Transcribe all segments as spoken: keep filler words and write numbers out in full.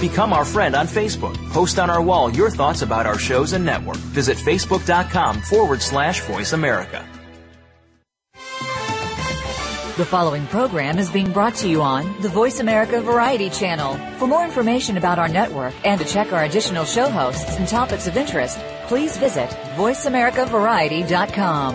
Become our friend on Facebook. Post on our wall your thoughts about our shows and network. Visit facebook.com forward slash Voice America. The following program is being brought to you on the Voice America Variety Channel. For more information about our network and to check our additional show hosts and topics of interest, please visit voice america variety dot com.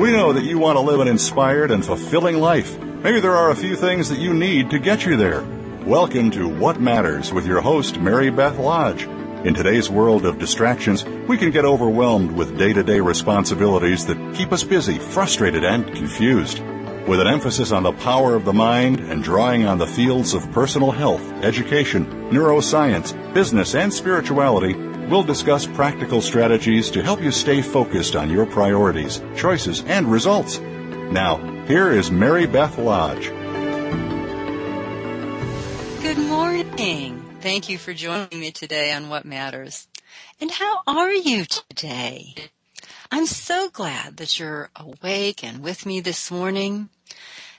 We know that you want to live an inspired and fulfilling life. Maybe there are a few things that you need to get you there. Welcome to What Matters with your host, Mary Beth Lodge. In today's world of distractions, we can get overwhelmed with day-to-day responsibilities that keep us busy, frustrated, and confused. With an emphasis on the power of the mind and drawing on the fields of personal health, education, neuroscience, business, and spirituality, we'll discuss practical strategies to help you stay focused on your priorities, choices, and results. Now, here is Mary Beth Lodge. Good morning. Thank you for joining me today on What Matters. And how are you today? I'm so glad that you're awake and with me this morning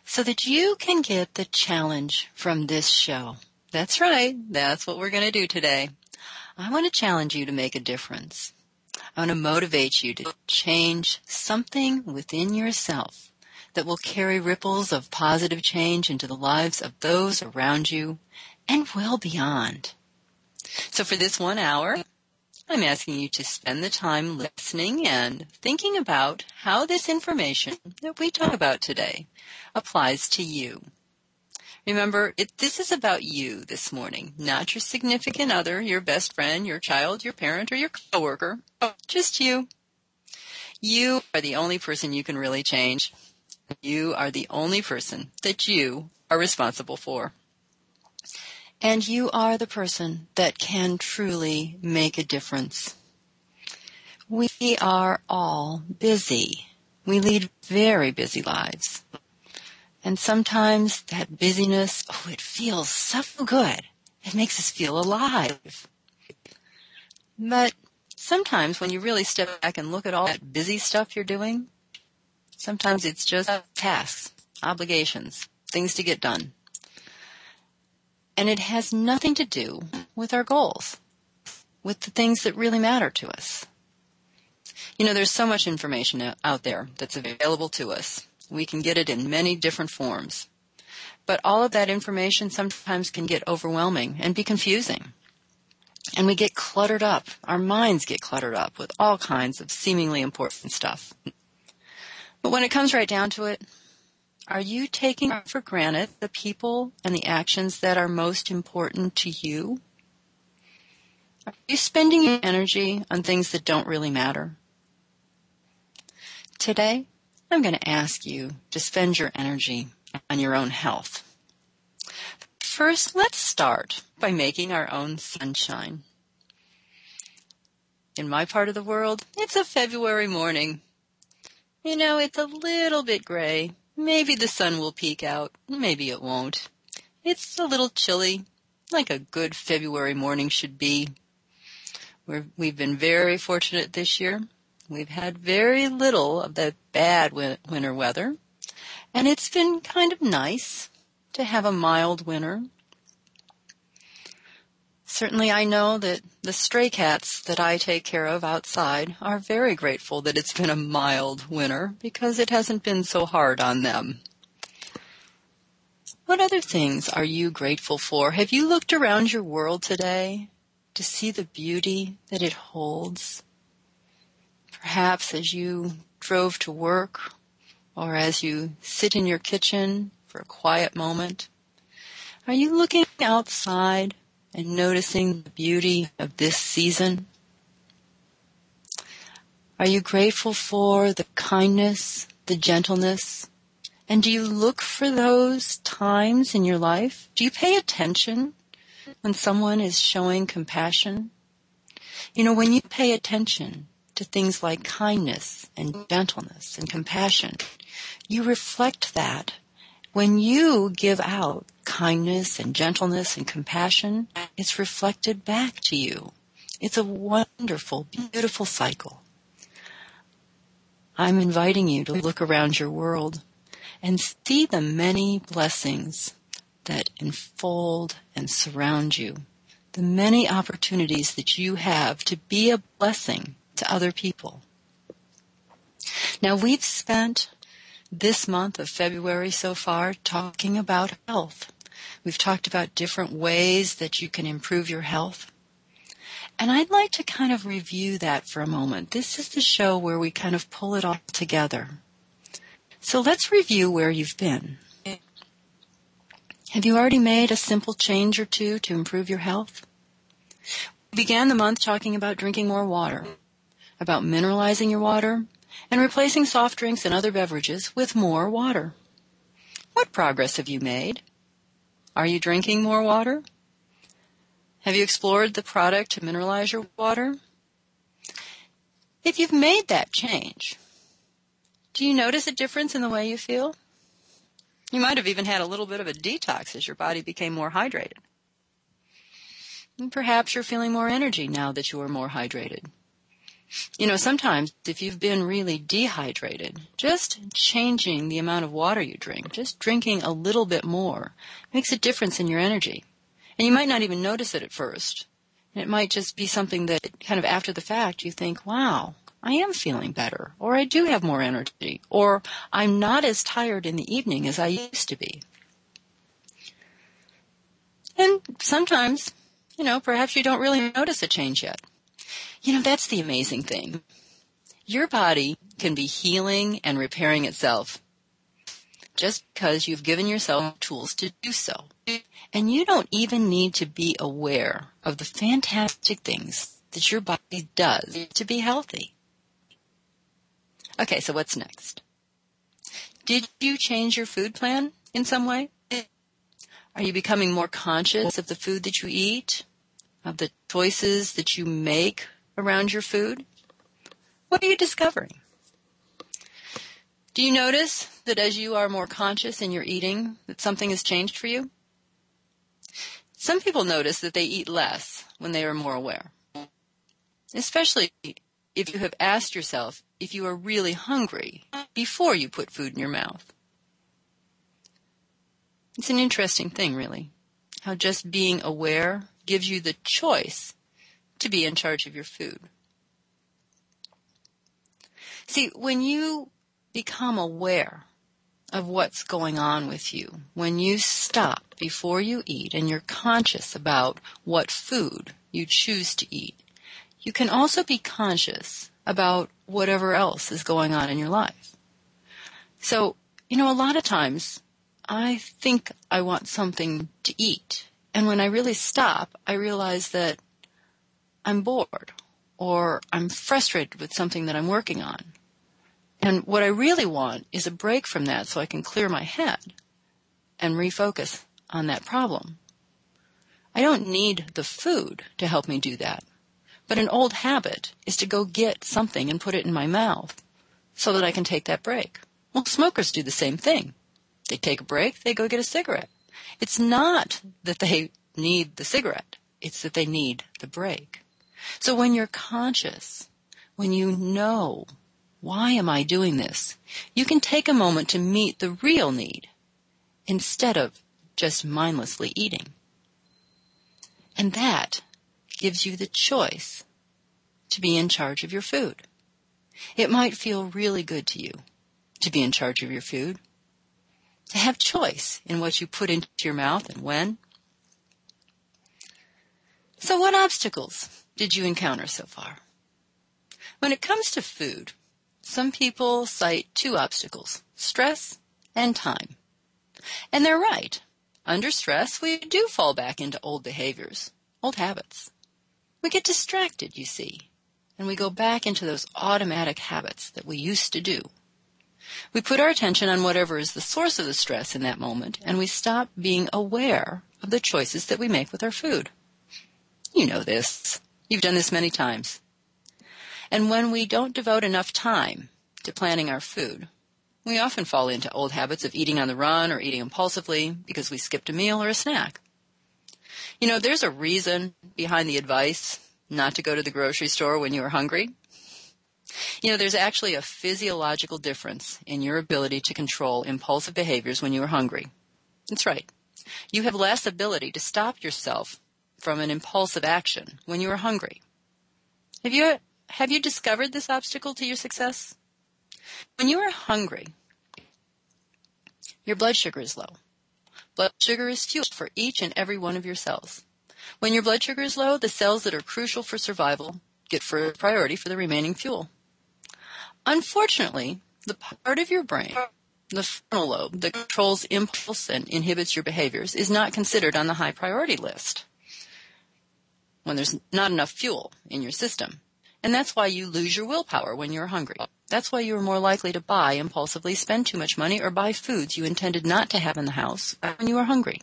so that you can get the challenge from this show. That's right. That's what we're going to do today. I want to challenge you to make a difference. I want to motivate you to change something within yourself that will carry ripples of positive change into the lives of those around you and well beyond. So for this one hour, I'm asking you to spend the time listening and thinking about how this information that we talk about today applies to you. Remember, it, this is about you this morning, not your significant other, your best friend, your child, your parent, or your coworker. Just you. You are the only person you can really change. You are the only person that you are responsible for. And you are the person that can truly make a difference. We are all busy. We lead very busy lives. And sometimes that busyness, oh, it feels so good. It makes us feel alive. But sometimes when you really step back and look at all that busy stuff you're doing, sometimes it's just tasks, obligations, things to get done. And it has nothing to do with our goals, with the things that really matter to us. You know, there's so much information out there that's available to us. We can get it in many different forms. But all of that information sometimes can get overwhelming and be confusing. And we get cluttered up. Our minds get cluttered up with all kinds of seemingly important stuff. But when it comes right down to it, are you taking for granted the people and the actions that are most important to you? Are you spending your energy on things that don't really matter? Today, I'm going to ask you to spend your energy on your own health. First, let's start by making our own sunshine. In my part of the world, it's a February morning. You know, it's a little bit gray. Maybe the sun will peek out. Maybe it won't. It's a little chilly, like a good February morning should be. We're, we've been very fortunate this year. We've had very little of that bad winter weather, and it's been kind of nice to have a mild winter. Certainly I know that the stray cats that I take care of outside are very grateful that it's been a mild winter because it hasn't been so hard on them. What other things are you grateful for? Have you looked around your world today to see the beauty that it holds? Perhaps as you drove to work or as you sit in your kitchen for a quiet moment, are you looking outside and noticing the beauty of this season? Are you grateful for the kindness, the gentleness, And do you look for those times in your life? Do you pay attention when someone is showing compassion? You know, when you pay attention to things like kindness and gentleness and compassion, you reflect that. When you give out kindness and gentleness and compassion, it's reflected back to you. It's a wonderful, beautiful cycle. I'm inviting you to look around your world and see the many blessings that enfold and surround you, the many opportunities that you have to be a blessing to other people. Now, we've spent this month of February so far talking about health. We've talked about different ways that you can improve your health. And I'd like to kind of review that for a moment. This is the show where we kind of pull it all together. So let's review where you've been. Have you already made a simple change or two to improve your health? We began the month talking about drinking more water, about mineralizing your water, and replacing soft drinks and other beverages with more water. What progress have you made? Are you drinking more water? Have you explored the product to mineralize your water? If you've made that change, do you notice a difference in the way you feel? You might have even had a little bit of a detox as your body became more hydrated. And perhaps you're feeling more energy now that you are more hydrated. You know, sometimes if you've been really dehydrated, just changing the amount of water you drink, just drinking a little bit more, makes a difference in your energy. And you might not even notice it at first. It might just be something that kind of after the fact you think, wow, I am feeling better, or I do have more energy, or I'm not as tired in the evening as I used to be. And sometimes, you know, perhaps you don't really notice a change yet. You know, that's the amazing thing. Your body can be healing and repairing itself just because you've given yourself tools to do so. And you don't even need to be aware of the fantastic things that your body does to be healthy. Okay, so what's next? Did you change your food plan in some way? Are you becoming more conscious of the food that you eat, of the choices that you make around your food? What are you discovering? Do you notice that as you are more conscious in your eating, that something has changed for you? Some people notice that they eat less when they are more aware, especially if you have asked yourself if you are really hungry before you put food in your mouth. It's an interesting thing, really, how just being aware gives you the choice to be in charge of your food. See, when you become aware of what's going on with you, when you stop before you eat and you're conscious about what food you choose to eat, you can also be conscious about whatever else is going on in your life. So, you know, a lot of times I think I want something to eat. And when I really stop, I realize that I'm bored or I'm frustrated with something that I'm working on. And what I really want is a break from that so I can clear my head and refocus on that problem. I don't need the food to help me do that. But an old habit is to go get something and put it in my mouth so that I can take that break. Well, smokers do the same thing. They take a break, they go get a cigarette. It's not that they need the cigarette. It's that they need the break. So when you're conscious, when you know, why am I doing this? You can take a moment to meet the real need instead of just mindlessly eating. And that gives you the choice to be in charge of your food. It might feel really good to you to be in charge of your food, to have choice in what you put into your mouth and when. So what obstacles did you encounter so far? When it comes to food, some people cite two obstacles, stress and time. And they're right. Under stress, we do fall back into old behaviors, old habits. We get distracted, you see, and we go back into those automatic habits that we used to do. We put our attention on whatever is the source of the stress in that moment, and we stop being aware of the choices that we make with our food. You know this. You've done this many times. And when we don't devote enough time to planning our food, we often fall into old habits of eating on the run or eating impulsively because we skipped a meal or a snack. You know, there's a reason behind the advice not to go to the grocery store when you are hungry. You know, there's actually a physiological difference in your ability to control impulsive behaviors when you are hungry. That's right. You have less ability to stop yourself from an impulsive action when you are hungry. Have you, have you discovered this obstacle to your success? When you are hungry, your blood sugar is low. Blood sugar is fuel for each and every one of your cells. When your blood sugar is low, the cells that are crucial for survival get first priority for the remaining fuel. Unfortunately, the part of your brain, the frontal lobe, that controls impulse and inhibits your behaviors is not considered on the high priority list when there's not enough fuel in your system. And that's why you lose your willpower when you're hungry. That's why you're more likely to buy impulsively, spend too much money, or buy foods you intended not to have in the house when you are hungry.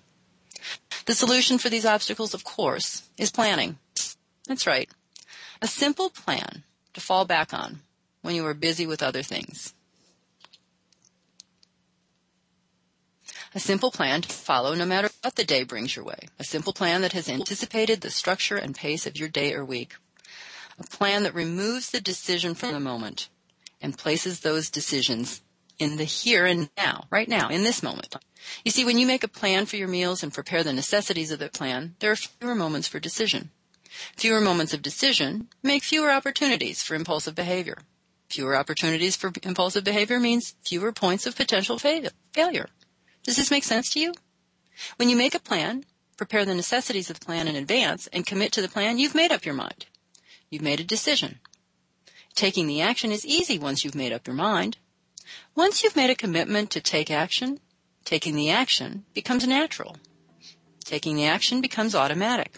The solution for these obstacles, of course, is planning. That's right. A simple plan to fall back on when you are busy with other things. A simple plan to follow no matter what the day brings your way. A simple plan that has anticipated the structure and pace of your day or week. A plan that removes the decision from the moment and places those decisions in the here and now, right now, in this moment. You see, when you make a plan for your meals and prepare the necessities of the plan, there are fewer moments for decision. Fewer moments of decision make fewer opportunities for impulsive behavior. Fewer opportunities for impulsive behavior means fewer points of potential fa- failure. Does this make sense to you? When you make a plan, prepare the necessities of the plan in advance, and commit to the plan, you've made up your mind. You've made a decision. Taking the action is easy once you've made up your mind. Once you've made a commitment to take action, taking the action becomes natural. Taking the action becomes automatic.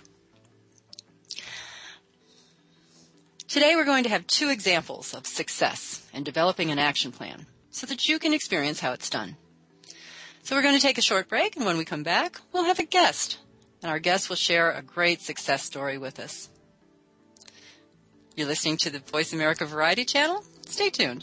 Today we're going to have two examples of success in developing an action plan so that you can experience how it's done. So we're going to take a short break, and when we come back, we'll have a guest, and our guest will share a great success story with us. You're listening to the Voice America Variety Channel. Stay tuned.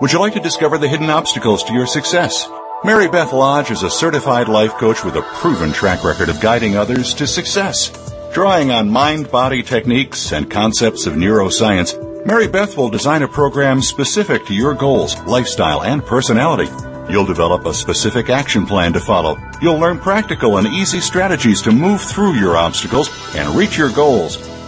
Would you like to discover the hidden obstacles to your success? Mary Beth Lodge is a certified life coach with a proven track record of guiding others to success. Drawing on mind-body techniques and concepts of neuroscience, Mary Beth will design a program specific to your goals, lifestyle, and personality. You'll develop a specific action plan to follow. You'll learn practical and easy strategies to move through your obstacles and reach your goals.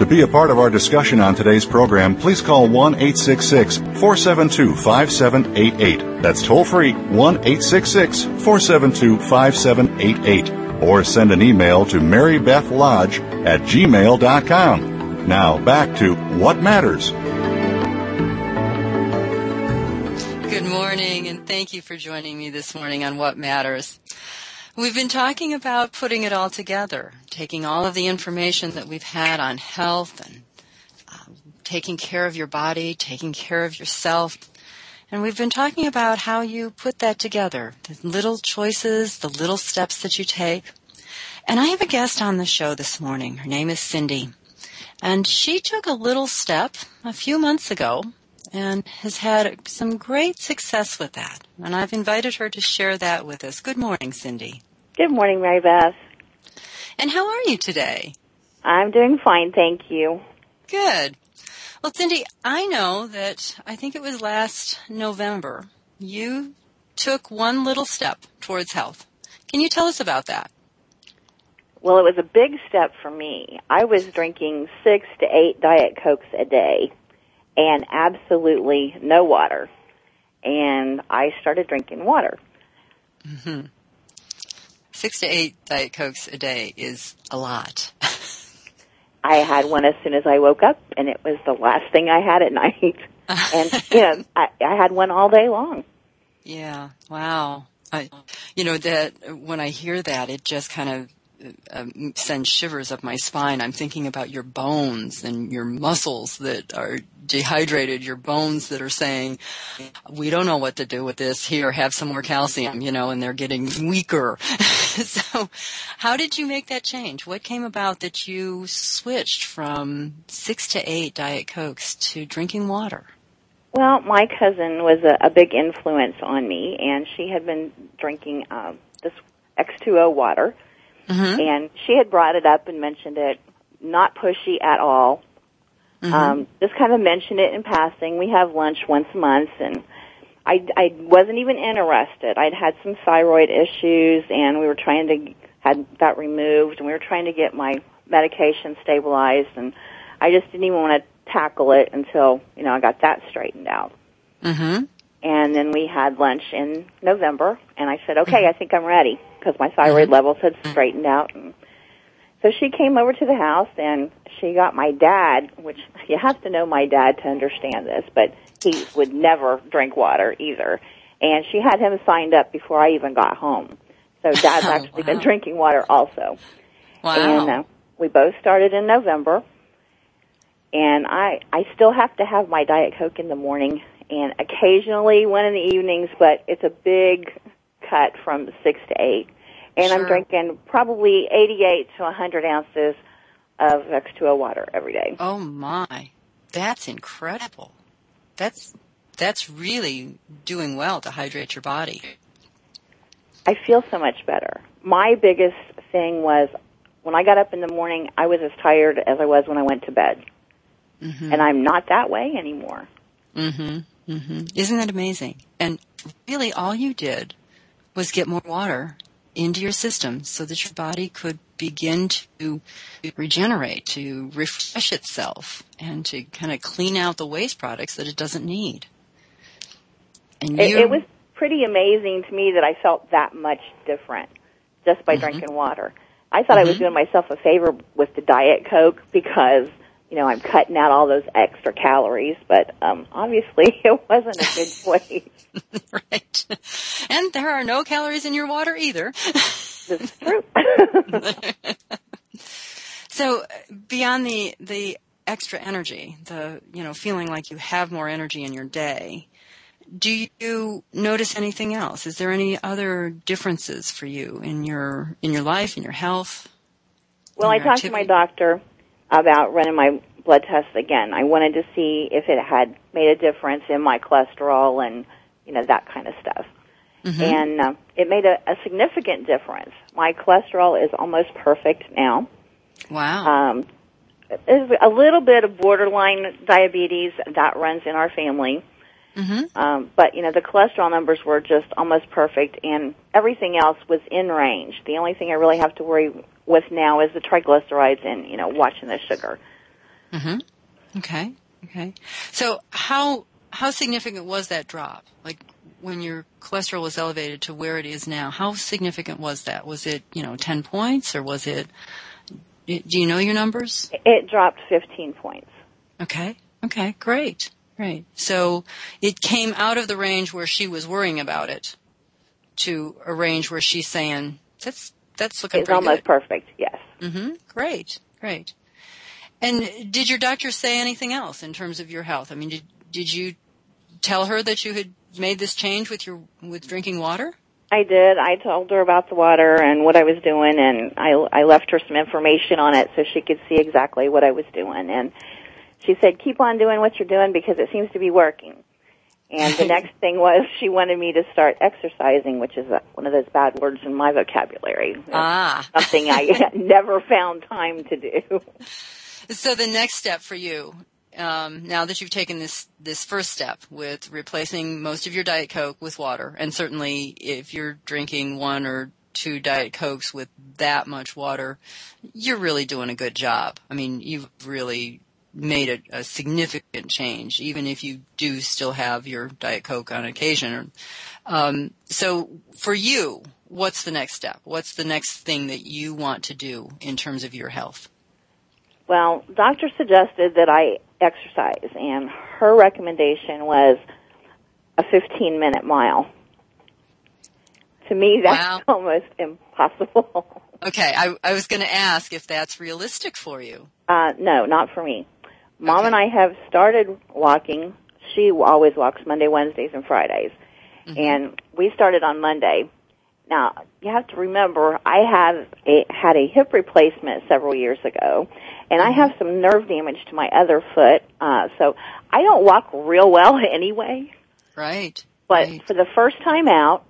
To be a part of our discussion on today's program, please call one eight six six, four seven two, five seven eight eight. That's toll free, one eight six six, four seven two, five seven eight eight. Or send an email to marybethlodge at gmail dot com. Now back to What Matters. Good morning, and thank you for joining me this morning on What Matters. We've been talking about putting it all together, taking all of the information that we've had on health and um, taking care of your body, taking care of yourself. And we've been talking about how you put that together, the little choices, the little steps that you take. And I have a guest on the show this morning. Her name is Cindy. And she took a little step a few months ago and has had some great success with that. And I've invited her to share that with us. Good morning, Cindy. Good morning, Mary Beth. And how are you today? I'm doing fine, thank you. Good. Well, Cindy, I know that I think it was last November, you took one little step towards health. Can you tell us about that? Well, it was a big step for me. I was drinking six to eight Diet Cokes a day and absolutely no water. And I started drinking water. Mm-hmm. Six to eight Diet Cokes a day is a lot. I had one as soon as I woke up, and it was the last thing I had at night. And, you know, I, I had one all day long. Yeah, wow. I, you know, that when I hear that, it just kind of um, sends shivers up my spine. I'm thinking about your bones and your muscles that are dehydrated, your bones that are saying, we don't know what to do with this. Here, have some more calcium, you know, and they're getting weaker. So how did you make that change? What came about that you switched from six to eight Diet Cokes to drinking water? Well, my cousin was a, a big influence on me, and she had been drinking um, this X two O water, mm-hmm. and she had brought it up and mentioned it, not pushy at all, mm-hmm. um, just kind of mentioned it in passing. We have lunch once a month, and I, I wasn't even interested. I'd had some thyroid issues, and we were trying to had that removed, and we were trying to get my medication stabilized, and I just didn't even want to tackle it until, you know, I got that straightened out. Mm-hmm. And then we had lunch in November, and I said, okay, I think I'm ready, because my thyroid mm-hmm. levels had straightened out. And so she came over to the house, and she got my dad, which you have to know my dad to understand this, but he would never drink water either. And she had him signed up before I even got home. So Dad's actually wow. been drinking water also. Wow. And uh, we both started in November. And I, I still have to have my Diet Coke in the morning and occasionally one in the evenings, but it's a big cut from six to eight. And sure. I'm drinking probably eighty-eight to one hundred ounces of X two O water every day. Oh, my. That's incredible. That's that's really doing well to hydrate your body. I feel so much better. My biggest thing was when I got up in the morning, I was as tired as I was when I went to bed. Mm-hmm. And I'm not that way anymore. Mm-hmm. Mm-hmm. Isn't that amazing? And really all you did was get more water into your system so that your body could begin to regenerate, to refresh itself, and to kind of clean out the waste products that it doesn't need. And it, you... it was pretty amazing to me that I felt that much different just by mm-hmm. drinking water. I thought mm-hmm. I was doing myself a favor with the Diet Coke because, you know, I'm cutting out all those extra calories, but um, obviously it wasn't a good choice. Right. And there are no calories in your water either. That's true. So beyond the the extra energy, the, you know, feeling like you have more energy in your day, do you notice anything else? Is there any other differences for you in your in your life, in your health? Well, I talked to my doctor about running my blood tests again. I wanted to see if it had made a difference in my cholesterol and, you know, that kind of stuff. Mm-hmm. And uh, it made a, a significant difference. My cholesterol is almost perfect now. Wow. Um, there's a little bit of borderline diabetes that runs in our family. Mm-hmm. Um, but, you know, the cholesterol numbers were just almost perfect, and everything else was in range. The only thing I really have to worry with now is the triglycerides and, you know, watching the sugar. Mm-hmm. Okay. Okay. So how how significant was that drop? Like when your cholesterol was elevated to where it is now, how significant was that? Was it, you know, ten points or was it, do you know your numbers? It dropped fifteen points. Okay. Okay. Great. Great. So it came out of the range where she was worrying about it to a range where she's saying, that's, that's looking pretty good. It's almost perfect. Yes. Mm-hmm. Great. Great. And did your doctor say anything else in terms of your health? I mean, did, did you tell her that you had made this change with your with drinking water? I did. I told her about the water and what I was doing, and I, I left her some information on it so she could see exactly what I was doing. And she said, keep on doing what you're doing because it seems to be working. And the next thing was she wanted me to start exercising, which is a, one of those bad words in my vocabulary. It's ah. Something I never found time to do. So the next step for you, um, now that you've taken this, this first step with replacing most of your Diet Coke with water, and certainly if you're drinking one or two Diet Cokes with that much water, you're really doing a good job. I mean, you've really made a, a significant change, even if you do still have your Diet Coke on occasion. Um, so for you, what's the next step? What's the next thing that you want to do in terms of your health? Well, doctor suggested that I exercise, and her recommendation was a fifteen-minute mile. To me, that's wow. almost impossible. Okay, I, I was going to ask if that's realistic for you. Uh, no, not for me. Mom okay. and I have started walking. She always walks Monday, Wednesdays, and Fridays, mm-hmm. and we started on Monday. Now, you have to remember, I have a, had a hip replacement several years ago, and I have some nerve damage to my other foot, uh, so I don't walk real well anyway. Right. But right. for the first time out,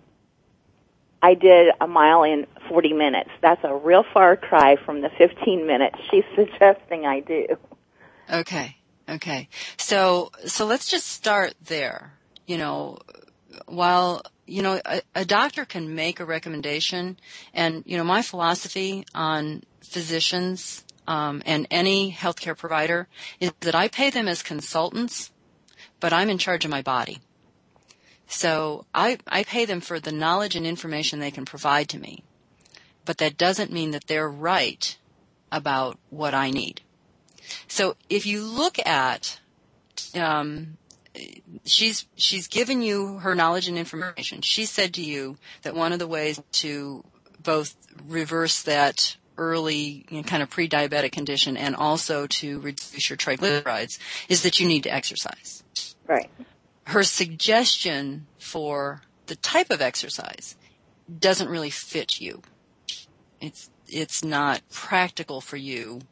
I did a mile in forty minutes. That's a real far cry from the fifteen minutes she's suggesting I do. Okay, okay. So, so let's just start there, you know, while... You know, a, a doctor can make a recommendation, and, you know, my philosophy on physicians um, and any healthcare provider is that I pay them as consultants, but I'm in charge of my body. So I, I pay them for the knowledge and information they can provide to me, but that doesn't mean that they're right about what I need. So if you look at um, – She's she's given you her knowledge and information. She said to you that one of the ways to both reverse that early, you know, kind of pre-diabetic condition and also to reduce your triglycerides is that you need to exercise. Right. Her suggestion for the type of exercise doesn't really fit you. It's it's not practical for you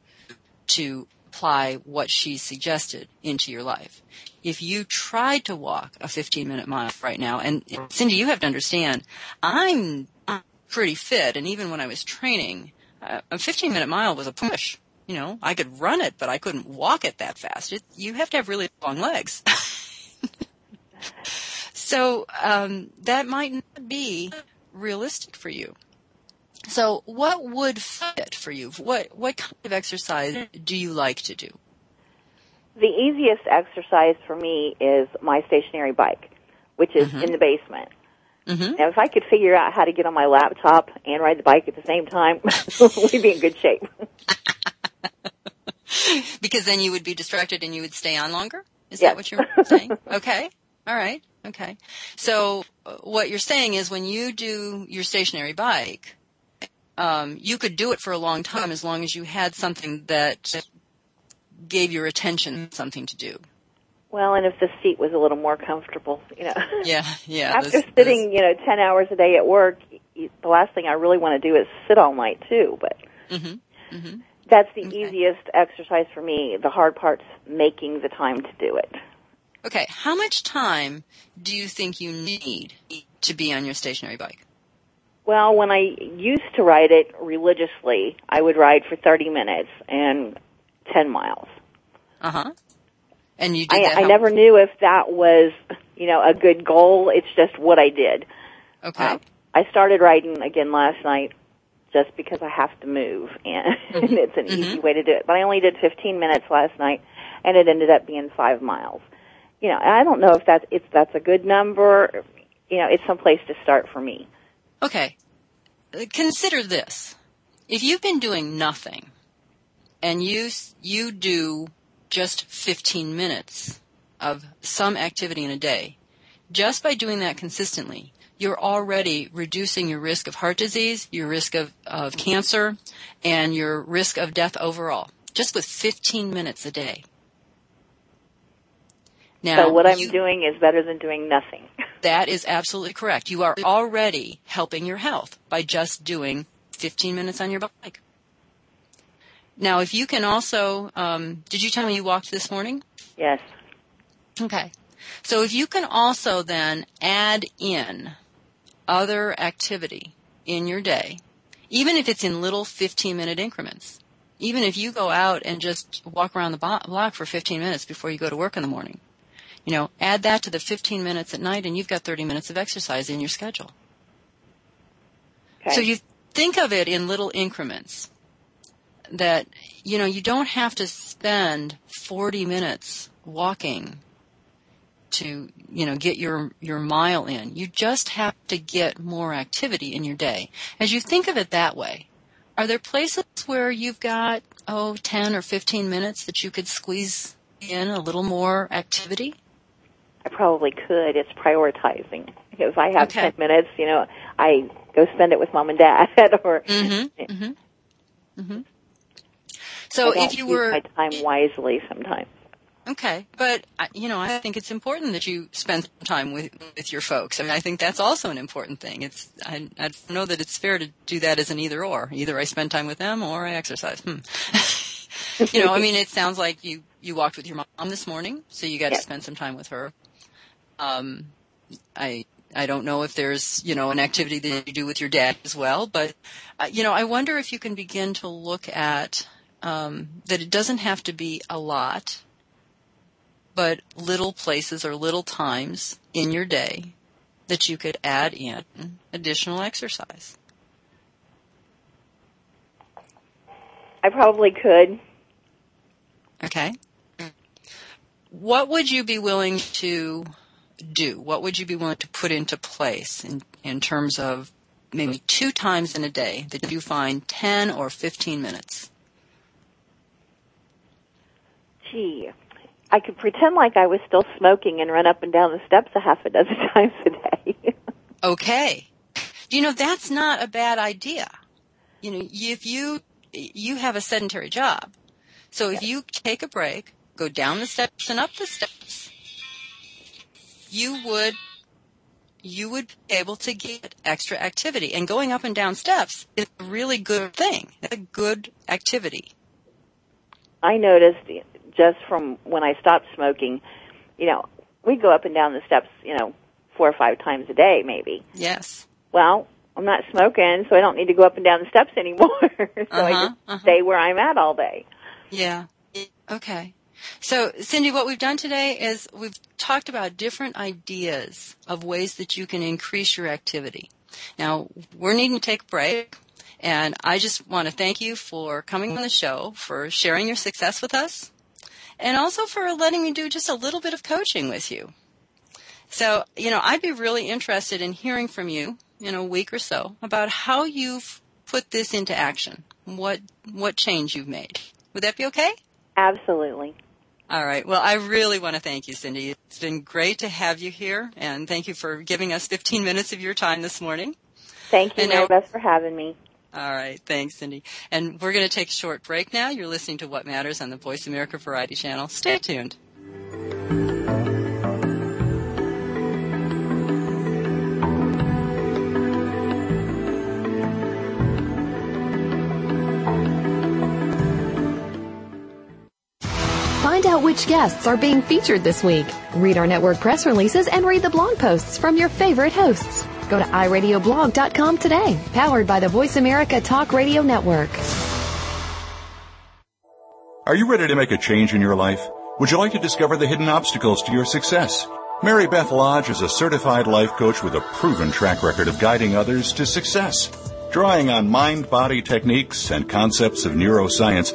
to apply what she suggested into your life. If you tried to walk a fifteen-minute mile right now, and Cindy, you have to understand, I'm pretty fit, and even when I was training, a fifteen-minute mile was a push. You know, I could run it, but I couldn't walk it that fast. It, you have to have really long legs. So um, that might not be realistic for you. So what would fit for you? What what kind of exercise do you like to do? The easiest exercise for me is my stationary bike, which is mm-hmm. in the basement. Mm-hmm. Now, if I could figure out how to get on my laptop and ride the bike at the same time, we'd be in good shape. Because then you would be distracted and you would stay on longer? Is yes. that what you're saying? Okay. All right. Okay. So what you're saying is when you do your stationary bike, Um, you could do it for a long time as long as you had something that gave your attention something to do. Well, and if the seat was a little more comfortable, you know. Yeah, yeah. After those, sitting, those... you know, ten hours a day at work, you, the last thing I really want to do is sit all night too. But mm-hmm. Mm-hmm. that's the okay. easiest exercise for me. The hard part's making the time to do it. Okay. How much time do you think you need to be on your stationary bike? Well, when I used to ride it religiously, I would ride for thirty minutes and ten miles. Uh huh. And you did I, that I never knew if that was, you know, a good goal. It's just what I did. Okay. Um, I started riding again last night, just because I have to move, and, mm-hmm. and it's an mm-hmm. easy way to do it. But I only did fifteen minutes last night, and it ended up being five miles. You know, and I don't know if that's, if that's a good number. You know, it's some place to start for me. Okay. Consider this. If you've been doing nothing and you you do just fifteen minutes of some activity in a day, just by doing that consistently, you're already reducing your risk of heart disease, your risk of, of cancer, and your risk of death overall, just with fifteen minutes a day. Now, so what I'm you, doing is better than doing nothing. That is absolutely correct. You are already helping your health by just doing fifteen minutes on your bike. Now, if you can also, um, did you tell me you walked this morning? Yes. Okay. So if you can also then add in other activity in your day, even if it's in little fifteen-minute increments, even if you go out and just walk around the block for fifteen minutes before you go to work in the morning, you know, add that to the fifteen minutes at night, and you've got thirty minutes of exercise in your schedule. Okay. So you think of it in little increments that, you know, you don't have to spend forty minutes walking to, you know, get your, your mile in. You just have to get more activity in your day. As you think of it that way, are there places where you've got, oh, ten or fifteen minutes that you could squeeze in a little more activity? I probably could. It's prioritizing. If I have okay. ten minutes, you know, I go spend it with mom and dad. Or mm-hmm, mm-hmm, mm-hmm. So if you were I don't use my time wisely sometimes. Okay, but you know, I think it's important that you spend time with with your folks. I mean, I think that's also an important thing. It's I, I don't know that it's fair to do that as an either or. Either I spend time with them or I exercise. Hmm. You know, I mean, it sounds like you, you walked with your mom this morning, so you got yeah. to spend some time with her. Um, I I don't know if there's, you know, an activity that you do with your dad as well, but, uh, you know, I wonder if you can begin to look at um, that it doesn't have to be a lot, but little places or little times in your day that you could add in additional exercise. I probably could. Okay. What would you be willing to do? What would you be willing to put into place in, in terms of maybe two times in a day that you find ten or fifteen minutes? Gee, I could pretend like I was still smoking and run up and down the steps a half a dozen times a day. Okay. You know, that's not a bad idea. You know, if you you have a sedentary job, so if you take a break, go down the steps and up the steps, you would you would be able to get extra activity. And going up and down steps is a really good thing. It's a good activity. I noticed just from when I stopped smoking, you know, we go up and down the steps, you know, four or five times a day maybe. Yes. Well, I'm not smoking, so I don't need to go up and down the steps anymore. so uh-huh, I just uh-huh. stay where I'm at all day. Yeah. Okay. So, Cindy, what we've done today is we've talked about different ideas of ways that you can increase your activity. Now, we're needing to take a break, and I just want to thank you for coming on the show, for sharing your success with us, and also for letting me do just a little bit of coaching with you. So, you know, I'd be really interested in hearing from you in a week or so about how you've put this into action, what what change you've made. Would that be okay? Absolutely. All right. Well, I really want to thank you, Cindy. It's been great to have you here, and thank you for giving us fifteen minutes of your time this morning. Thank you, Mary Beth, for having me. All right. Thanks, Cindy. And we're going to take a short break now. You're listening to What Matters on the Voice America Variety Channel. Stay tuned. Find out which guests are being featured this week. Read our network press releases and read the blog posts from your favorite hosts. Go to i radio blog dot com today, powered by the Voice America Talk Radio Network. Are you ready to make a change in your life? Would you like to discover the hidden obstacles to your success? Mary Beth Lodge is a certified life coach with a proven track record of guiding others to success. Drawing on mind-body techniques and concepts of neuroscience,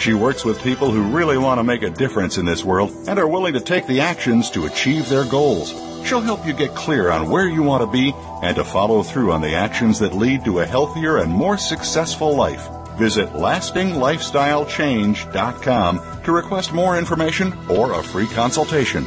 She works with people who really want to make a difference in this world and are willing to take the actions to achieve their goals. She'll help you get clear on where you want to be and to follow through on the actions that lead to a healthier and more successful life. Visit Lasting Lifestyle Change dot com to request more information or a free consultation.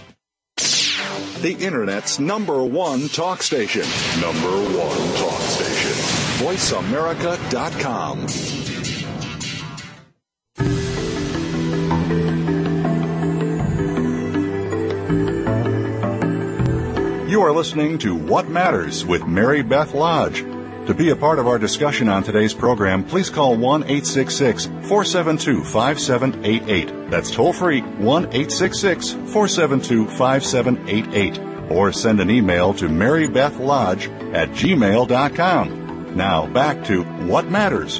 The Internet's number one talk station. Number one talk station. voice america dot com. You are listening to What Matters with Mary Beth Lodge. To be a part of our discussion on today's program, please call one eight six six, four seven two, five seven eight eight. That's toll free, one eight six six, four seven two, five seven eight eight. Or send an email to marybethlodge at gmail dot com. Now back to What Matters.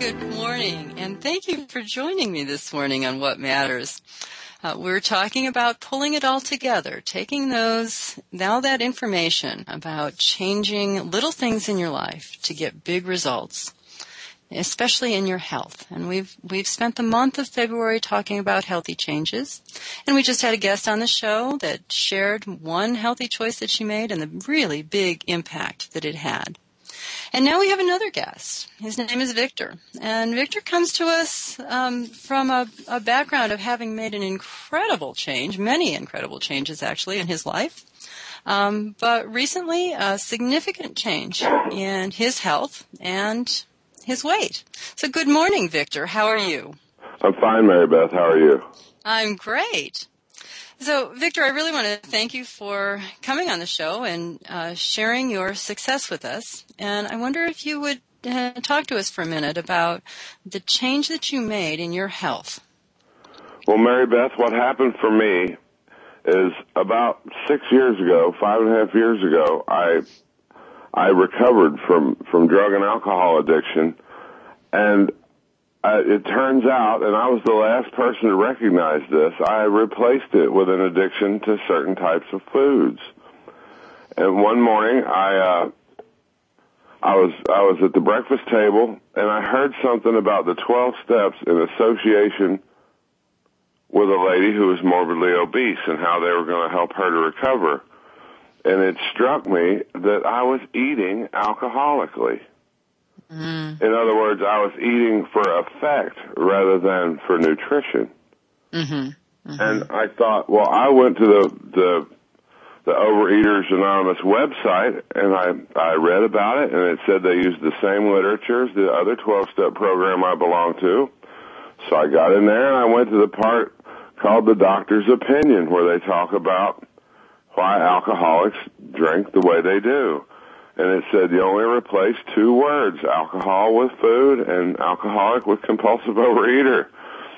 Good morning, and thank you for joining me this morning on What Matters. Uh, we're talking about pulling it all together, taking those, now that information about changing little things in your life to get big results, especially in your health. And we've, we've spent the month of February talking about healthy changes. And we just had a guest on the show that shared one healthy choice that she made and the really big impact that it had. And now we have another guest. His name is Victor. And Victor comes to us um, from a, a background of having made an incredible change, many incredible changes actually in his life. Um, but recently, a significant change in his health and his weight. So good morning, Victor. How are you? I'm fine, Mary Beth. How are you? I'm great. So, Victor, I really want to thank you for coming on the show and uh, sharing your success with us. And I wonder if you would uh, talk to us for a minute about the change that you made in your health. Well, Mary Beth, what happened for me is about six years ago, five and a half years ago, I I recovered from, from drug and alcohol addiction. And Uh, it turns out, and I was the last person to recognize this, I replaced it with an addiction to certain types of foods. And one morning, I, uh, I was, I was at the breakfast table, and I heard something about the twelve steps in association with a lady who was morbidly obese and how they were going to help her to recover. And it struck me that I was eating alcoholically. Mm. In other words, I was eating for effect rather than for nutrition. Mm-hmm. Mm-hmm. And I thought, well, I went to the, the the Overeaters Anonymous website, and I I read about it, and it said they used the same literature as the other twelve-step program I belong to. So I got in there, and I went to the part called The Doctor's Opinion, where they talk about why alcoholics drink the way they do. And it said you only replace two words, alcohol with food and alcoholic with compulsive overeater.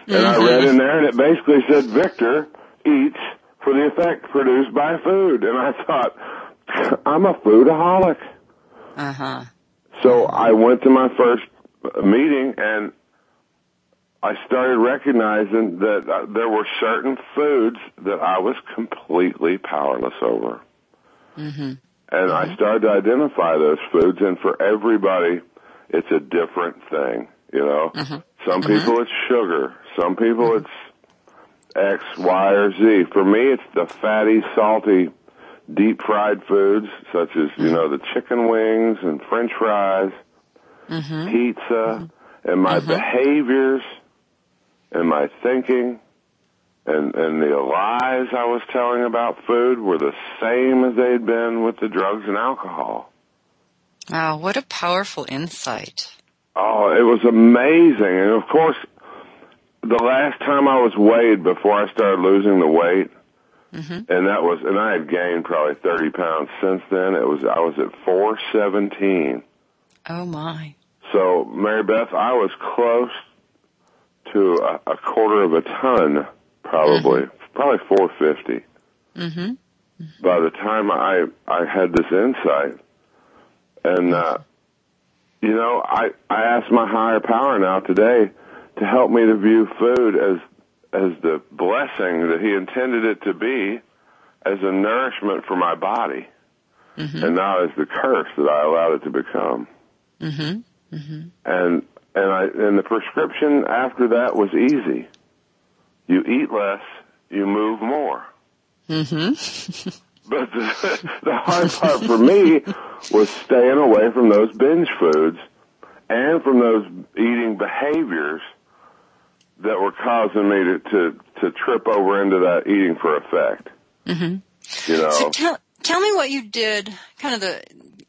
And mm-hmm. I read in there, and it basically said Victor eats for the effect produced by food. And I thought, I'm a foodaholic. Uh-huh. So I went to my first meeting, and I started recognizing that there were certain foods that I was completely powerless over. Mm-hmm. And I started to identify those foods, and for everybody, it's a different thing, you know. Mm-hmm. Some people mm-hmm. it's sugar. Some people mm-hmm. it's X, Y, or Z. For me, it's the fatty, salty, deep-fried foods, such as, you know, the chicken wings and French fries. mm-hmm. pizza, mm-hmm. and my mm-hmm. behaviors, and my thinking, and, and the lies I was telling about food were the same as they'd been with the drugs and alcohol. Wow, what a powerful insight. Oh, it was amazing. And, of course, the last time I was weighed before I started losing the weight, mm-hmm. and that was, and I had gained probably thirty pounds since then. It was, I was at four seventeen. Oh my. So, Mary Beth, I was close to a, a quarter of a ton, probably, mm-hmm. probably four fifty. Mm-hmm. By the time I, I had this insight. And, uh, you know, I, I asked my higher power now today to help me to view food as as the blessing that he intended it to be, as a nourishment for my body, mm-hmm. and not as the curse that I allowed it to become. Mm-hmm. Mm-hmm. And and I and the prescription after that was easy. You eat less, you move more. Mm-hmm. But the, the hard part for me was staying away from those binge foods and from those eating behaviors that were causing me to, to, to trip over into that eating for effect. Mm-hmm. You know. So tell, tell me what you did, kind of the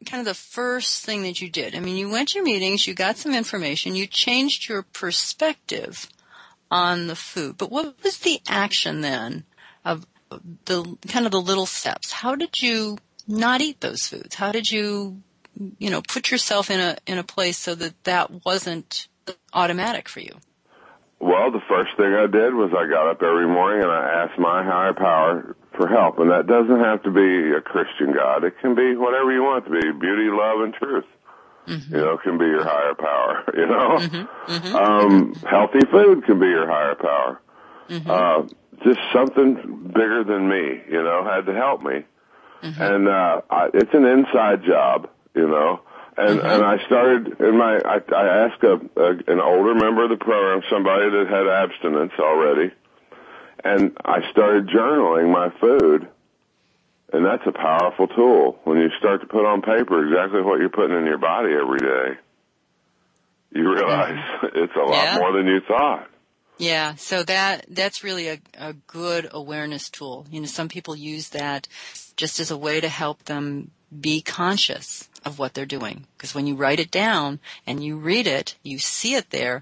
kind of the first thing that you did. I mean, you went to your meetings, you got some information, you changed your perspective on the food. But what was the action then of the kind of the little steps? How did you not eat those foods? How did you, you know, put yourself in a in a place so that that wasn't automatic for you? Well, the first thing I did was I got up every morning and I asked my higher power for help. And that doesn't have to be a Christian God. It can be whatever you want it to be, beauty, love, and truth. Mm-hmm. You know, can be your higher power, you know. Mm-hmm. Mm-hmm. Um, healthy food can be your higher power. Mm-hmm. Uh, just something bigger than me, you know, had to help me. Mm-hmm. And uh, I, it's an inside job, you know. And, mm-hmm. and I started in my, I, I asked a, a, an older member of the program, somebody that had abstinence already, and I started journaling my food. And that's a powerful tool. When you start to put on paper exactly what you're putting in your body every day, you realize mm-hmm. it's a lot yeah. more than you thought. Yeah, so that that's really a, a good awareness tool. You know, some people use that just as a way to help them be conscious of what they're doing. Because when you write it down and you read it, you see it there,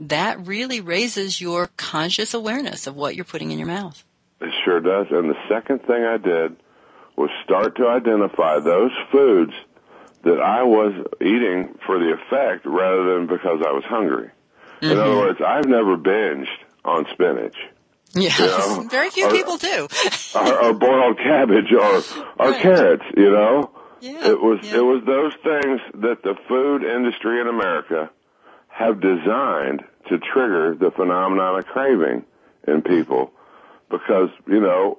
that really raises your conscious awareness of what you're putting in your mouth. It sure does. And the second thing I did was start to identify those foods that I was eating for the effect rather than because I was hungry. Mm-hmm. In other words, I've never binged on spinach. Yeah, you know, very few or, people do. or, or boiled cabbage or, or right. carrots, you know. Yeah, it was yeah. it was those things that the food industry in America have designed to trigger the phenomenon of craving in people, because you know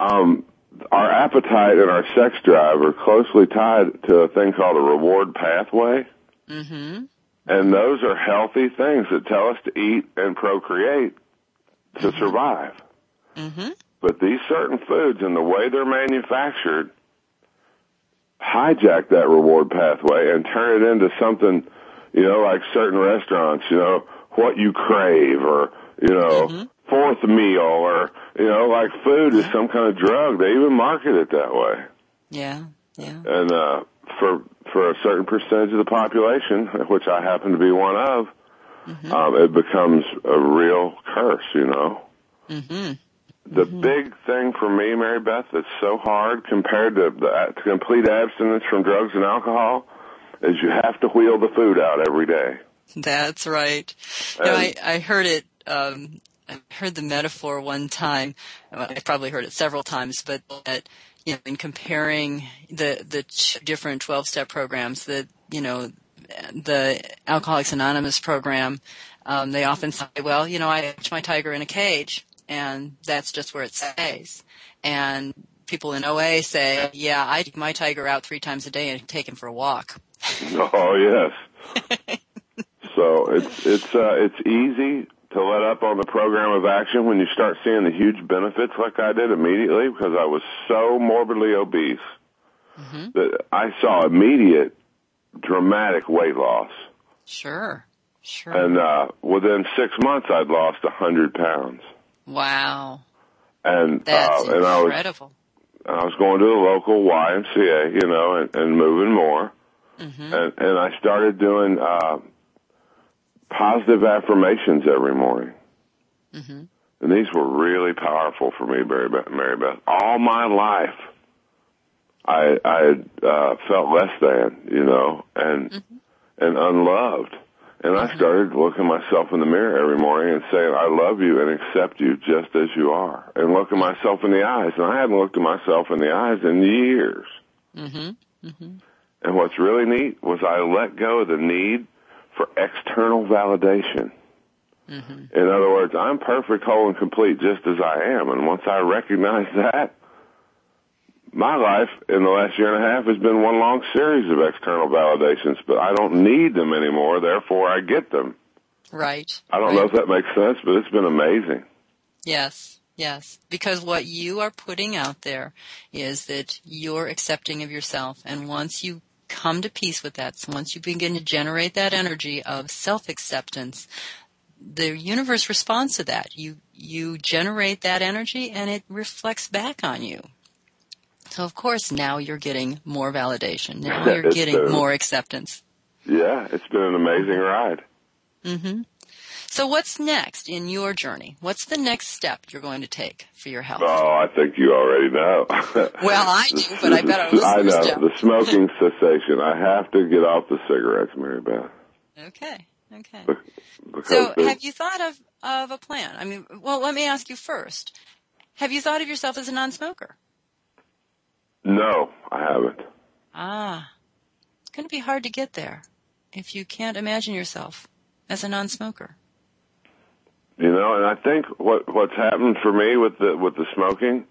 um, our appetite and our sex drive are closely tied to a thing called a reward pathway, mm-hmm. and those are healthy things that tell us to eat and procreate to mm-hmm. survive. Mm-hmm. But these certain foods and the way they're manufactured hijack that reward pathway and turn it into something, you know, like certain restaurants, you know, what you crave, or, you know, mm-hmm. fourth meal, or, you know, like food yeah. is some kind of drug. They even market it that way. Yeah, yeah. And uh, for for a certain percentage of the population, which I happen to be one of, mm-hmm. um, it becomes a real curse, you know. Mm-hmm. The mm-hmm. big thing for me, Mary Beth, that's so hard compared to the to complete abstinence from drugs and alcohol is you have to wheel the food out every day. That's right. You know, I, I heard it, um, I heard the metaphor one time. I probably heard it several times, but that, you know, in comparing the, the different twelve-step programs, that, you know, the Alcoholics Anonymous program, um, they often say, well, you know, I catch my tiger in a cage. And that's just where it stays. And people in O A say, yeah, I take my tiger out three times a day and take him for a walk. Oh, yes. So it's it's uh, it's easy to let up on the program of action when you start seeing the huge benefits like I did immediately, because I was so morbidly obese mm-hmm. that I saw immediate, dramatic weight loss Sure, sure. And uh, within six months, I'd lost one hundred pounds. Wow. And that's uh, and incredible. I was, I was going to the local Y M C A, you know, and, and moving more. Mm-hmm. And, and I started doing uh, positive affirmations every morning. Mm-hmm. And these were really powerful for me, Mary Beth. Mary Beth. All my life, I, I uh, felt less than, you know, and mm-hmm. and unloved. And mm-hmm. I started looking myself in the mirror every morning and saying, I love you and accept you just as you are. And looking myself in the eyes. And I haven't looked at myself in the eyes in years. Mm-hmm. Mm-hmm. And what's really neat was I let go of the need for external validation. Mm-hmm. In other words, I'm perfect, whole, and complete just as I am. And once I recognize that, my life in the last year and a half has been one long series of external validations, but I don't need them anymore, therefore I get them. Right. I don't right. know if that makes sense, but it's been amazing. Yes, yes. Because what you are putting out there is that you're accepting of yourself, and once you come to peace with that, so once you begin to generate that energy of self-acceptance, the universe responds to that. You you generate that energy, and it reflects back on you. So, of course, now you're getting more validation. Now you're getting been, more acceptance. Yeah, it's been an amazing ride. Mm-hmm. So what's next in your journey? What's the next step you're going to take for your health? Oh, I think you already know. Well, I do, but I bet our listeners I know, don't. The smoking cessation. I have to get off the cigarettes, Mary Beth. Okay. Okay. So have you thought of, of a plan? I mean, well, let me ask you first. Have you thought of yourself as a non-smoker? No, I haven't. Ah. It's going to be hard to get there if you can't imagine yourself as a non-smoker. You know, and I think what what's happened for me with the with the smoking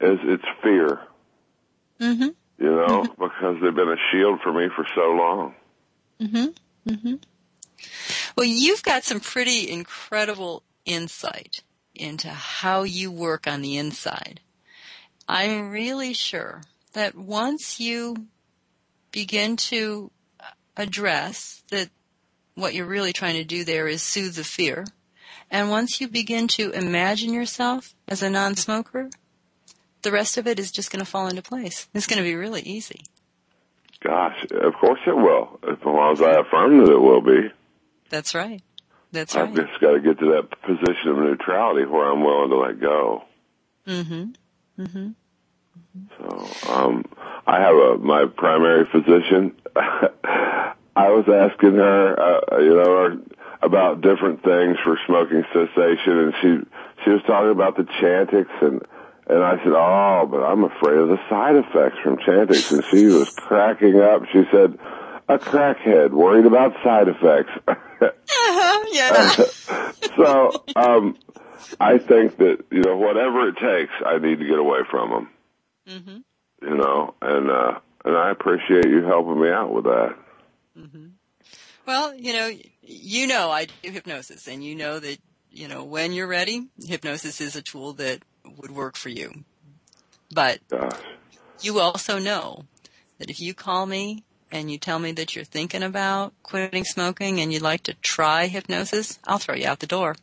is it's fear. Mm-hmm. You know, mm-hmm. because they've been a shield for me for so long. Mm-hmm. Mm-hmm. Well, you've got some pretty incredible insight into how you work on the inside. I'm really sure that once you begin to address that what you're really trying to do there is soothe the fear, and once you begin to imagine yourself as a non-smoker, the rest of it is just going to fall into place. It's going to be really easy. Gosh, of course it will. As long as I affirm that it will be. That's right. That's right. I've just got to get to that position of neutrality where I'm willing to let go. Mm-hmm. Mm-hmm. So, um, I have a, my primary physician. I was asking her, uh, you know, about different things for smoking cessation, and she she was talking about the Chantix and. And I said, oh, but I'm afraid of the side effects from Chantix. And she was cracking up. She said, a crackhead worried about side effects. uh-huh, yeah. So um, I think that, you know, whatever it takes, I need to get away from them. Mm-hmm. You know, and, uh, and I appreciate you helping me out with that. Mm-hmm. Well, you know, you know I do hypnosis, and you know that, you know, when you're ready, hypnosis is a tool that would work for you. But Gosh. You also know that if you call me and you tell me that you're thinking about quitting smoking and you'd like to try hypnosis, I'll throw you out the door.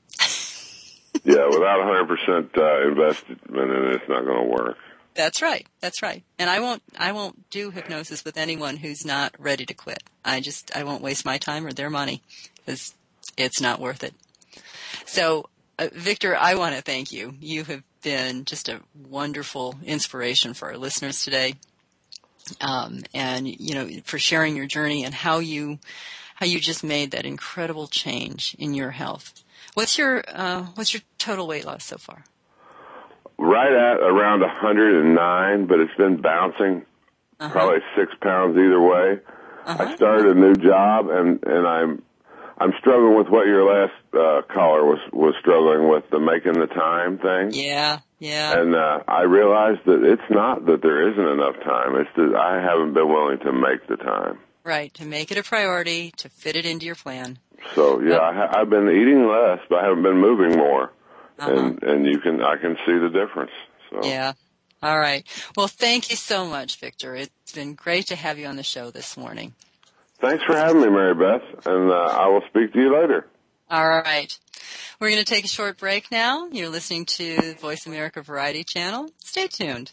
Yeah, without one hundred percent uh, investment in it, it's not going to work. That's right. That's right. And I won't I won't do hypnosis with anyone who's not ready to quit. I just I won't waste my time or their money because it's not worth it. So, uh, Victor, I want to thank you. You have been just a wonderful inspiration for our listeners today, um, and you know, for sharing your journey and how you how you just made that incredible change in your health. What's your uh, what's your total weight loss so far? Right at around one hundred nine, but it's been bouncing uh-huh. probably six pounds either way. Uh-huh. I started a new job, and and I'm I'm struggling with what your last uh, caller was, was struggling with, the making the time thing. Yeah, yeah. And uh, I realized that it's not that there isn't enough time. It's that I haven't been willing to make the time. Right, to make it a priority, to fit it into your plan. So, yeah, I ha- I've been eating less, but I haven't been moving more. Uh-huh. And, and you can, I can see the difference. So. Yeah. All right. Well, thank you so much, Victor. It's been great to have you on the show this morning. Thanks for having me, Mary Beth, and uh, I will speak to you later. All right. We're going to take a short break now. You're listening to the Voice America Variety Channel. Stay tuned.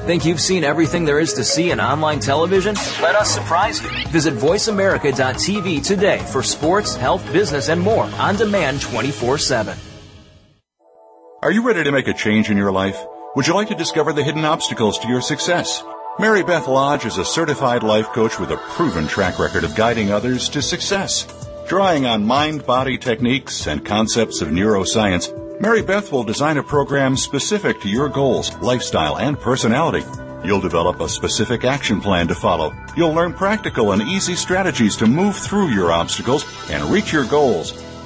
Think you've seen everything there is to see in online television? Let us surprise you. Visit voice america dot t v today for sports, health, business, and more on demand twenty-four seven. Are you ready to make a change in your life? Would you like to discover the hidden obstacles to your success? Mary Beth Lodge is a certified life coach with a proven track record of guiding others to success. Drawing on mind-body techniques and concepts of neuroscience, Mary Beth will design a program specific to your goals, lifestyle, and personality. You'll develop a specific action plan to follow. You'll learn practical and easy strategies to move through your obstacles and reach your goals.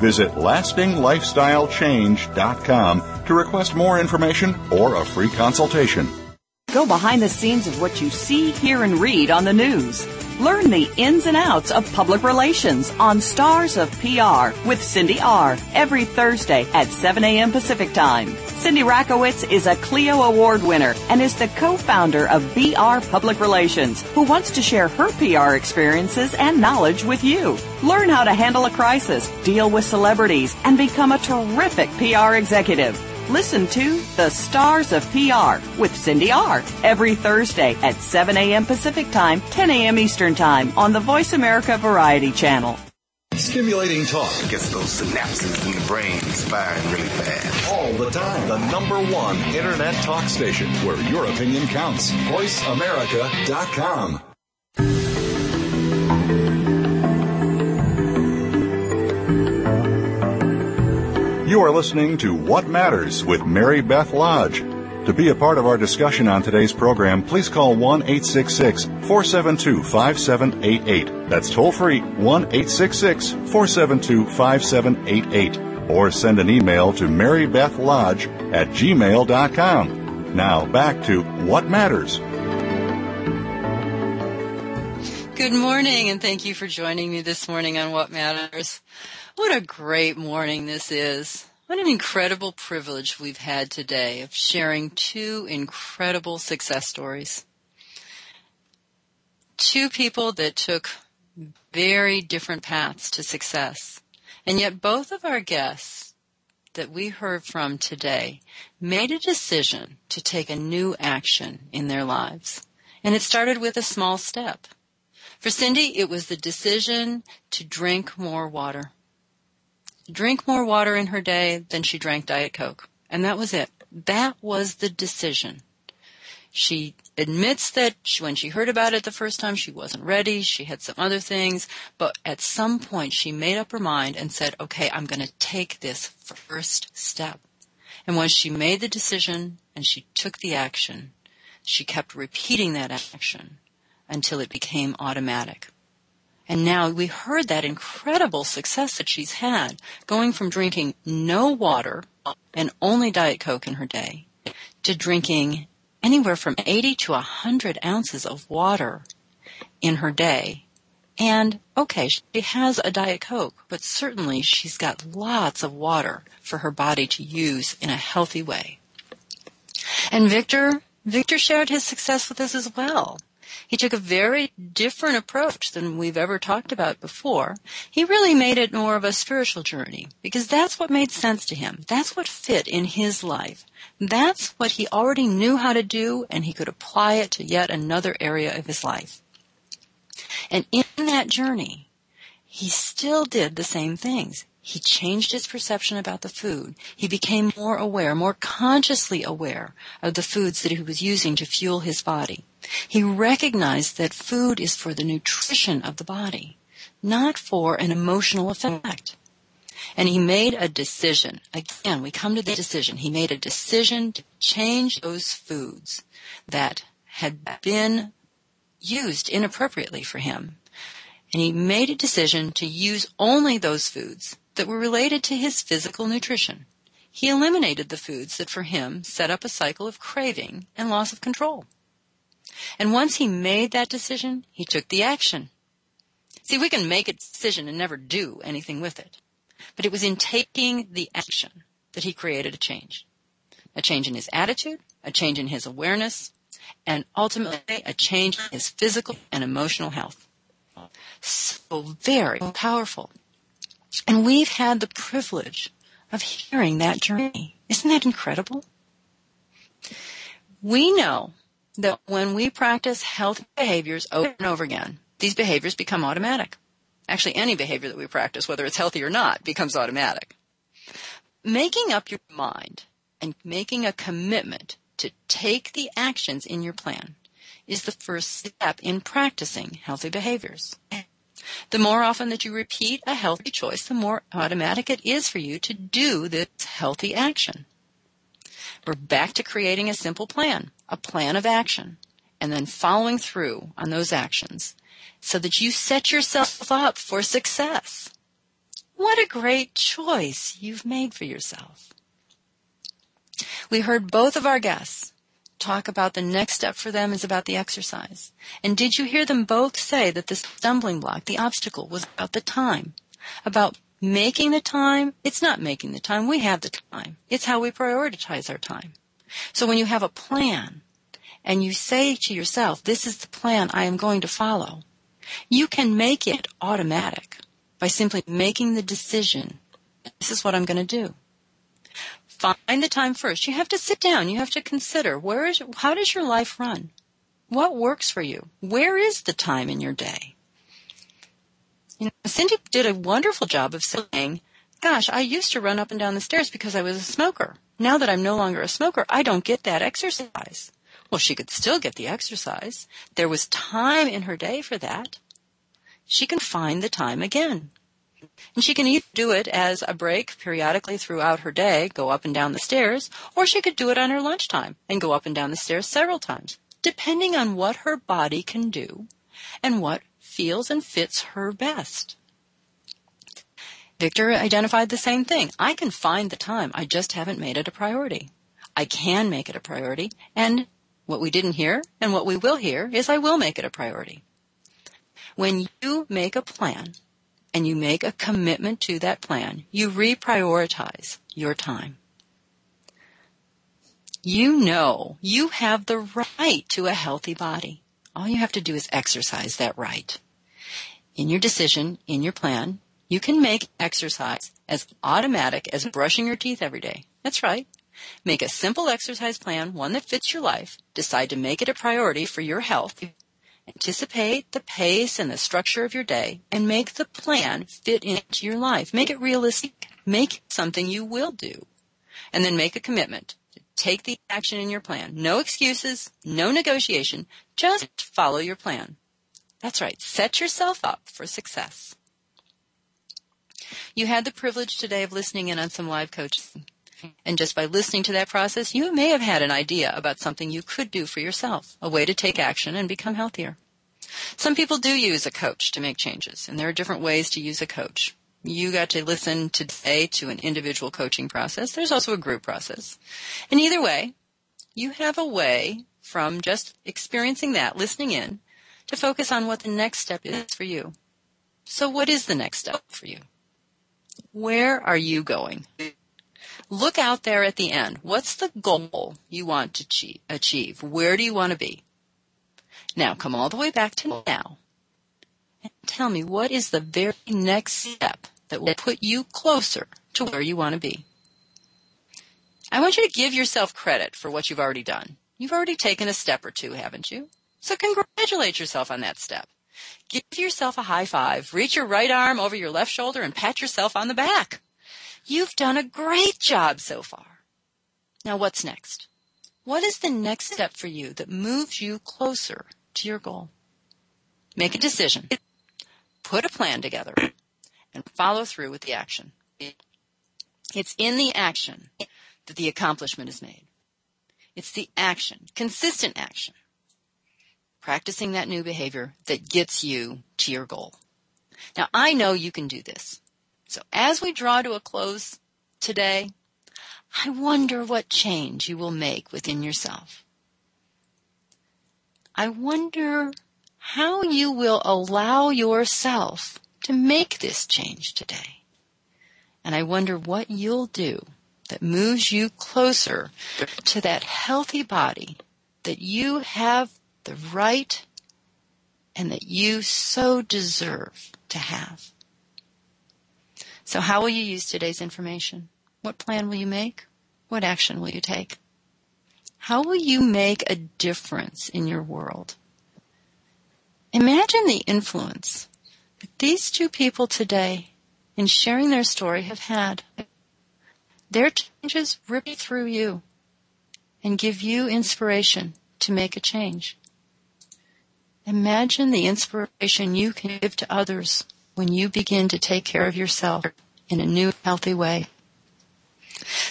Visit lasting lifestyle change dot com to request more information or a free consultation. Go behind the scenes of what you see, hear, and read on the news. Learn the ins and outs of public relations on Stars of P R with Cindy R. every Thursday at seven a.m. Pacific Time. Cindy Rakowitz is a Clio Award winner and is the co-founder of B R Public Relations, who wants to share her P R experiences and knowledge with you. Learn how to handle a crisis, deal with celebrities, and become a terrific P R executive. Listen to The Stars of P R with Cindy R. every Thursday at seven a.m. Pacific Time, ten a.m. Eastern Time on the Voice America Variety Channel. Stimulating talk gets those synapses in the brain firing really fast. All the time. The number one Internet talk station where your opinion counts. voice america dot com. You are listening to What Matters with Mary Beth Lodge. To be a part of our discussion on today's program, please call one eight six six, four seven two, five seven eight eight. That's toll free, one eight six six, four seven two, five seven eight eight. Or send an email to mary beth lodge at gmail dot com. Now back to What Matters. Good morning, and thank you for joining me this morning on What Matters. What a great morning this is. What an incredible privilege we've had today of sharing two incredible success stories. Two people that took very different paths to success. And yet both of our guests that we heard from today made a decision to take a new action in their lives. And it started with a small step. For Cindy, it was the decision to drink more water. Drink more water in her day than she drank Diet Coke. And that was it. That was the decision. She admits that when she heard about it the first time, she wasn't ready. She had some other things. But at some point, she made up her mind and said, okay, I'm going to take this first step. And once she made the decision and she took the action, she kept repeating that action until it became automatic. And now we heard that incredible success that she's had, going from drinking no water and only Diet Coke in her day to drinking anywhere from eighty to one hundred ounces of water in her day. And, okay, she has a Diet Coke, but certainly she's got lots of water for her body to use in a healthy way. And Victor, Victor shared his success with us as well. He took a very different approach than we've ever talked about before. He really made it more of a spiritual journey because that's what made sense to him. That's what fit in his life. That's what he already knew how to do, and he could apply it to yet another area of his life. And in that journey, he still did the same things. He changed his perception about the food. He became more aware, more consciously aware of the foods that he was using to fuel his body. He recognized that food is for the nutrition of the body, not for an emotional effect. And he made a decision. Again, we come to the decision. He made a decision to change those foods that had been used inappropriately for him. And he made a decision to use only those foods that were related to his physical nutrition. He eliminated the foods that for him set up a cycle of craving and loss of control. And once he made that decision, he took the action. See, we can make a decision and never do anything with it. But it was in taking the action that he created a change. A change in his attitude, a change in his awareness, and ultimately a change in his physical and emotional health. So very powerful. And we've had the privilege of hearing that journey. Isn't that incredible? We know that when we practice healthy behaviors over and over again, these behaviors become automatic. Actually, any behavior that we practice, whether it's healthy or not, becomes automatic. Making up your mind and making a commitment to take the actions in your plan is the first step in practicing healthy behaviors. The more often that you repeat a healthy choice, the more automatic it is for you to do this healthy action. We're back to creating a simple plan, a plan of action, and then following through on those actions, so that you set yourself up for success. What a great choice you've made for yourself. We heard both of our guests talk about the next step for them is about the exercise. And did you hear them both say that the stumbling block, the obstacle, was about the time, about making the time? It's not making the time. We have the time. It's how we prioritize our time. So when you have a plan and you say to yourself, this is the plan I am going to follow, you can make it automatic by simply making the decision, this is what I'm going to do. Find the time first. You have to sit down. You have to consider, where is, how does your life run? What works for you? Where is the time in your day? You know, Cindy did a wonderful job of saying, gosh, I used to run up and down the stairs because I was a smoker. Now that I'm no longer a smoker, I don't get that exercise. Well, she could still get the exercise. There was time in her day for that. She can find the time again. And she can either do it as a break periodically throughout her day, go up and down the stairs, or she could do it on her lunchtime and go up and down the stairs several times, depending on what her body can do and what feels and fits her best. Victor identified the same thing. I can find the time. I just haven't made it a priority. I can make it a priority, and what we didn't hear and what we will hear is I will make it a priority. When you make a plan and you make a commitment to that plan, you reprioritize your time. You know you have the right to a healthy body. All you have to do is exercise that right. In your decision, in your plan, you can make exercise as automatic as brushing your teeth every day. That's right. Make a simple exercise plan, one that fits your life. Decide to make it a priority for your health. Anticipate the pace and the structure of your day and make the plan fit into your life. Make it realistic. Make it something you will do. And then make a commitment to take the action in your plan. No excuses, no negotiation. Just follow your plan. That's right. Set yourself up for success. You had the privilege today of listening in on some live coaching. And just by listening to that process, you may have had an idea about something you could do for yourself, a way to take action and become healthier. Some people do use a coach to make changes, and there are different ways to use a coach. You got to listen today to an individual coaching process. There's also a group process. And either way, you have a way from just experiencing that, listening in, to focus on what the next step is for you. So what is the next step for you? Where are you going? Look out there at the end. What's the goal you want to achieve? Where do you want to be? Now, come all the way back to now and tell me, what is the very next step that will put you closer to where you want to be? I want you to give yourself credit for what you've already done. You've already taken a step or two, haven't you? So congratulate yourself on that step. Give yourself a high five. Reach your right arm over your left shoulder and pat yourself on the back. You've done a great job so far. Now what's next? What is the next step for you that moves you closer to your goal? Make a decision. Put a plan together and follow through with the action. It's in the action that the accomplishment is made. It's the action, consistent action, practicing that new behavior that gets you to your goal. Now, I know you can do this. So as we draw to a close today, I wonder what change you will make within yourself. I wonder how you will allow yourself to make this change today. And I wonder what you'll do that moves you closer to that healthy body that you have the right and that you so deserve to have. So how will you use today's information? What plan will you make? What action will you take? How will you make a difference in your world? Imagine the influence that these two people today in sharing their story have had. Their changes rip through you and give you inspiration to make a change. Imagine the inspiration you can give to others when you begin to take care of yourself in a new, healthy way.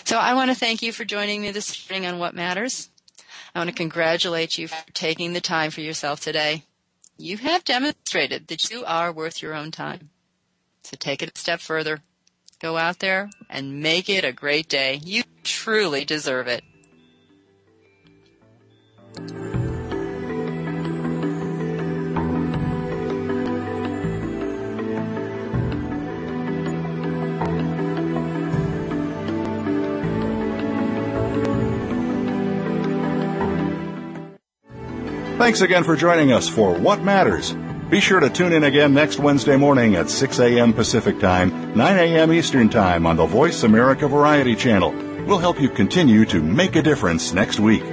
So I want to thank you for joining me this morning on What Matters. I want to congratulate you for taking the time for yourself today. You have demonstrated that you are worth your own time. So take it a step further. Go out there and make it a great day. You truly deserve it. Thanks again for joining us for What Matters. Be sure to tune in again next Wednesday morning at six a.m. Pacific Time, nine a.m. Eastern Time on the Voice America Variety Channel. We'll help you continue to make a difference next week.